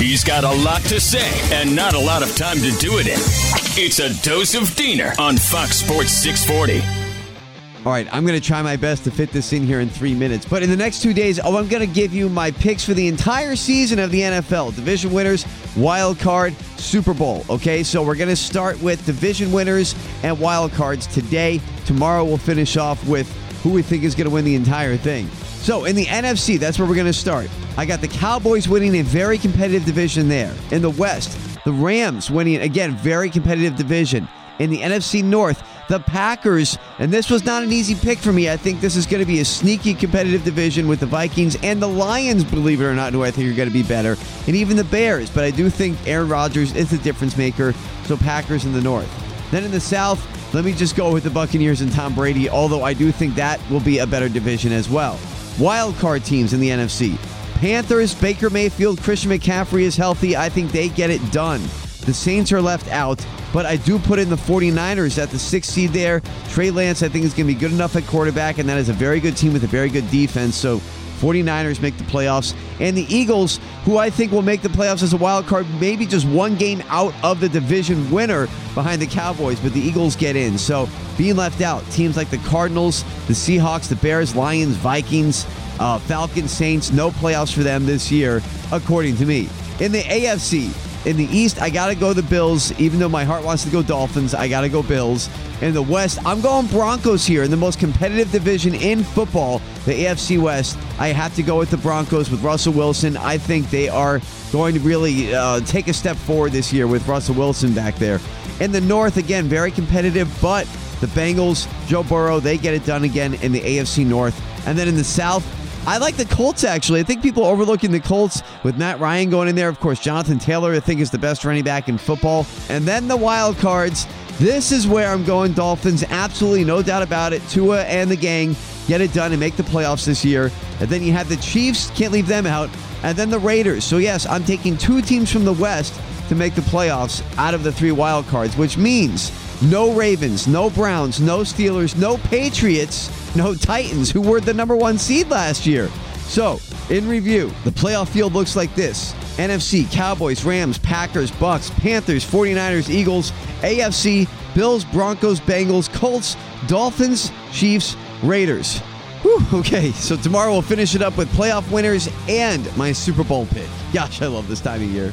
He's got a lot to say and not a lot of time to do it in. It's a Dose of Diener on Fox Sports 640. All right, I'm going to try my best to fit this in here in 3 minutes. But in the next 2 days, I'm going to give you my picks for the entire season of the NFL. Division winners, wild card, Super Bowl. Okay, so we're going to start with division winners and wild cards today. Tomorrow we'll finish off with who we think is going to win the entire thing. So in the NFC, that's where we're going to start. I got the Cowboys winning a very competitive division there. In the West, the Rams winning, again, very competitive division. In the NFC North, the Packers, and this was not an easy pick for me. I think this is going to be a sneaky competitive division with the Vikings and the Lions, believe it or not, who I think are going to be better, and even the Bears. But I do think Aaron Rodgers is the difference maker, so Packers in the North. Then in the South, let me just go with the Buccaneers and Tom Brady, although I do think that will be a better division as well. Wild card teams in the NFC. Panthers, Baker Mayfield, Christian McCaffrey is healthy. I think they get it done. The Saints are left out, but I do put in the 49ers at the 6th seed there. Trey Lance, I think, is going to be good enough at quarterback, and that is a very good team with a very good defense. So 49ers make the playoffs. And the Eagles, who I think will make the playoffs as a wild card, maybe just one game out of the division winner behind the Cowboys, but the Eagles get in. So being left out, teams like the Cardinals, the Seahawks, the Bears, Lions, Vikings, Falcons, Saints, no playoffs for them this year, according to me. In the AFC, in the East, I got to go the Bills. Even though my heart wants to go Dolphins, I got to go Bills. In the West, I'm going Broncos here in the most competitive division in football, the AFC West. I have to go with the Broncos with Russell Wilson. I think they are going to really take a step forward this year with Russell Wilson back there. In the North, again, very competitive, but the Bengals, Joe Burrow, they get it done again in the AFC North. And then in the South, I like the Colts, actually. I think people are overlooking the Colts with Matt Ryan going in there. Of course, Jonathan Taylor, I think, is the best running back in football. And then the wild cards. This is where I'm going Dolphins. Absolutely, no doubt about it. Tua and the gang get it done and make the playoffs this year. And then you have the Chiefs. Can't leave them out. And then the Raiders. So, yes, I'm taking two teams from the West to make the playoffs out of the three wild cards, which means no Ravens, no Browns, no Steelers, no Patriots, no Titans, who were the number one seed last year. So, in review, the playoff field looks like this. NFC, Cowboys, Rams, Packers, Bucks, Panthers, 49ers, Eagles, AFC, Bills, Broncos, Bengals, Colts, Dolphins, Chiefs, Raiders. Whew, okay, so tomorrow we'll finish it up with playoff winners and my Super Bowl pick. Gosh, I love this time of year.